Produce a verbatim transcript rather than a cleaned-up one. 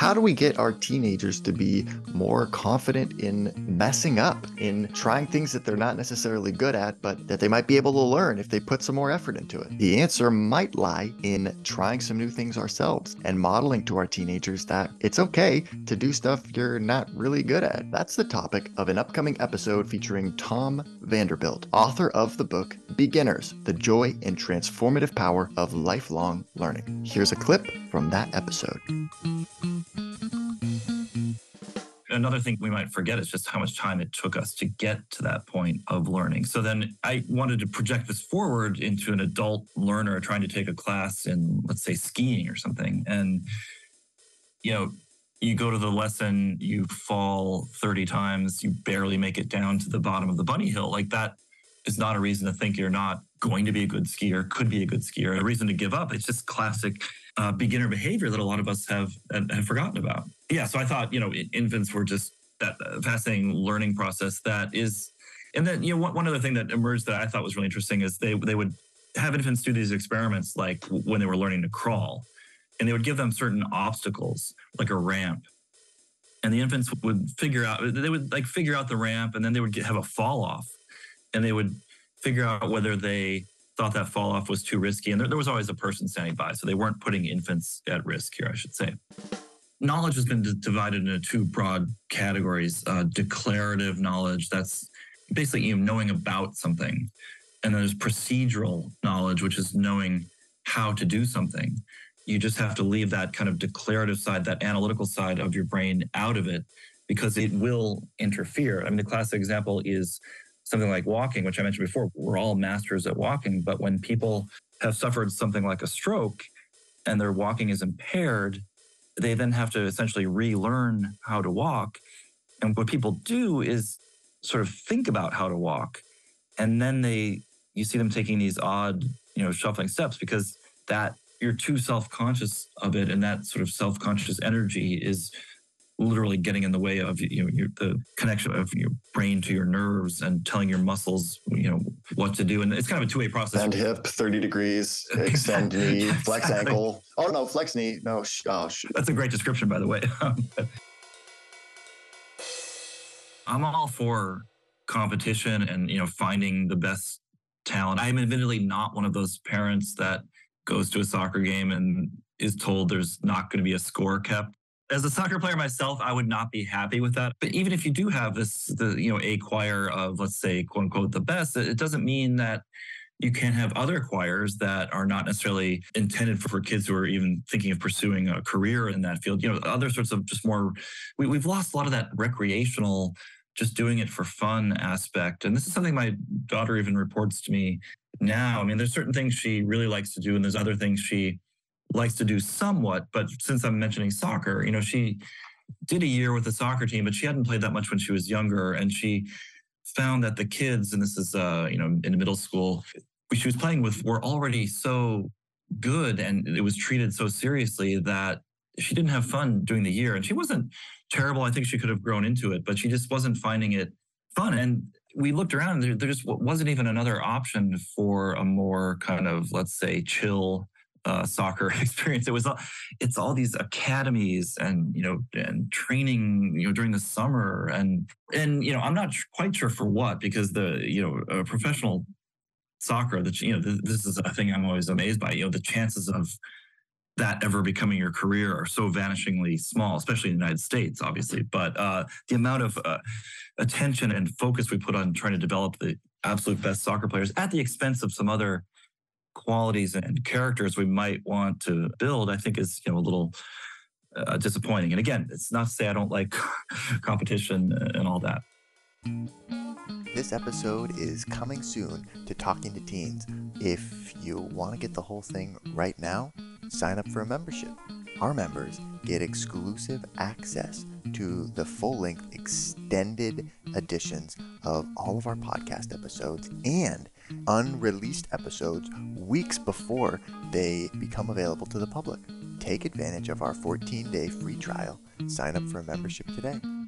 How do we get our teenagers to be more confident in messing up, in trying things that they're not necessarily good at, but that they might be able to learn if they put some more effort into it? The answer might lie in trying some new things ourselves and modeling to our teenagers that it's okay to do stuff you're not really good at. That's the topic of an upcoming episode featuring Tom Vanderbilt, author of the book Beginners: The Joy and Transformative Power of Lifelong Learning. Here's a clip from that episode. Another thing we might forget is just how much time it took us to get to that point of learning. So then I wanted to project this forward into an adult learner trying to take a class in, let's say, skiing or something. And, you know, you go to the lesson, you fall thirty times, you barely make it down to the bottom of the bunny hill. Like, that is not a reason to think you're not going to be a good skier, could be a good skier, a reason to give up. It's just classic uh, beginner behavior that a lot of us have have forgotten about. Yeah, so I thought, you know, infants were just that fascinating learning process that is, and then, you know, one, one other thing that emerged that I thought was really interesting is they they would have infants do these experiments, like when they were learning to crawl, and they would give them certain obstacles, like a ramp, and the infants would figure out, they would like figure out the ramp, and then they would get, have a fall off, and they would figure out whether they thought that fall off was too risky. And there, there was always a person standing by, so they weren't putting infants at risk here, I should say. Knowledge has been d- divided into two broad categories. Uh, declarative knowledge, that's basically, you know, knowing about something. And then there's procedural knowledge, which is knowing how to do something. You just have to leave that kind of declarative side, that analytical side of your brain out of it, because it will interfere. I mean, the classic example is something like walking, which I mentioned before. We're all masters at walking, but when people have suffered something like a stroke and their walking is impaired, they then have to essentially relearn how to walk. And what people do is sort of think about how to walk. And then they, you see them taking these odd, you know, shuffling steps, because that you're too self-conscious of it. And that sort of self-conscious energy is literally getting in the way of, you know, your, the connection of your brain to your nerves and telling your muscles, you know, what to do. And it's kind of a two-way process. Bend hip, thirty degrees, extend knee, flex exactly. ankle. Oh, no, flex knee. No, sh- oh, sh- That's a great description, by the way. I'm all for competition and, you know, finding the best talent. I'm admittedly not one of those parents that goes to a soccer game and is told there's not going to be a score kept. As a soccer player myself, I would not be happy with that. But even if you do have this, the, you know, a choir of, let's say, quote unquote, the best, it doesn't mean that you can't have other choirs that are not necessarily intended for, for kids who are even thinking of pursuing a career in that field. You know, other sorts of just more, we, we've lost a lot of that recreational, just doing it for fun aspect. And this is something my daughter even reports to me now. I mean, there's certain things she really likes to do, and there's other things she likes to do somewhat, but since I'm mentioning soccer, you know, she did a year with the soccer team, but she hadn't played that much when she was younger. And she found that the kids, and this is, uh, you know, in middle school, she was playing with, were already so good, and it was treated so seriously that she didn't have fun doing the year. And she wasn't terrible. I think she could have grown into it, but she just wasn't finding it fun. And we looked around, and there, there just wasn't even another option for a more kind of, let's say, chill Uh, soccer experience. It was all, it's all these academies and, you know, and training, you know, during the summer. And, and, you know, I'm not quite sure for what, because the, you know, uh, professional soccer, that, you know, th- this is a thing I'm always amazed by, you know, the chances of that ever becoming your career are so vanishingly small, especially in the United States, obviously. But uh, the amount of uh, attention and focus we put on trying to develop the absolute best soccer players at the expense of some other qualities and characters we might want to build, I think is, you know, a little uh, disappointing. And again, it's not to say I don't like competition and all that. This episode is coming soon to Talking to Teens. If you want to get the whole thing right now, sign up for a membership. Our members get exclusive access to the full-length extended editions of all of our podcast episodes and unreleased episodes weeks before they become available to the public. Take advantage of our fourteen-day free trial. Sign up for a membership today.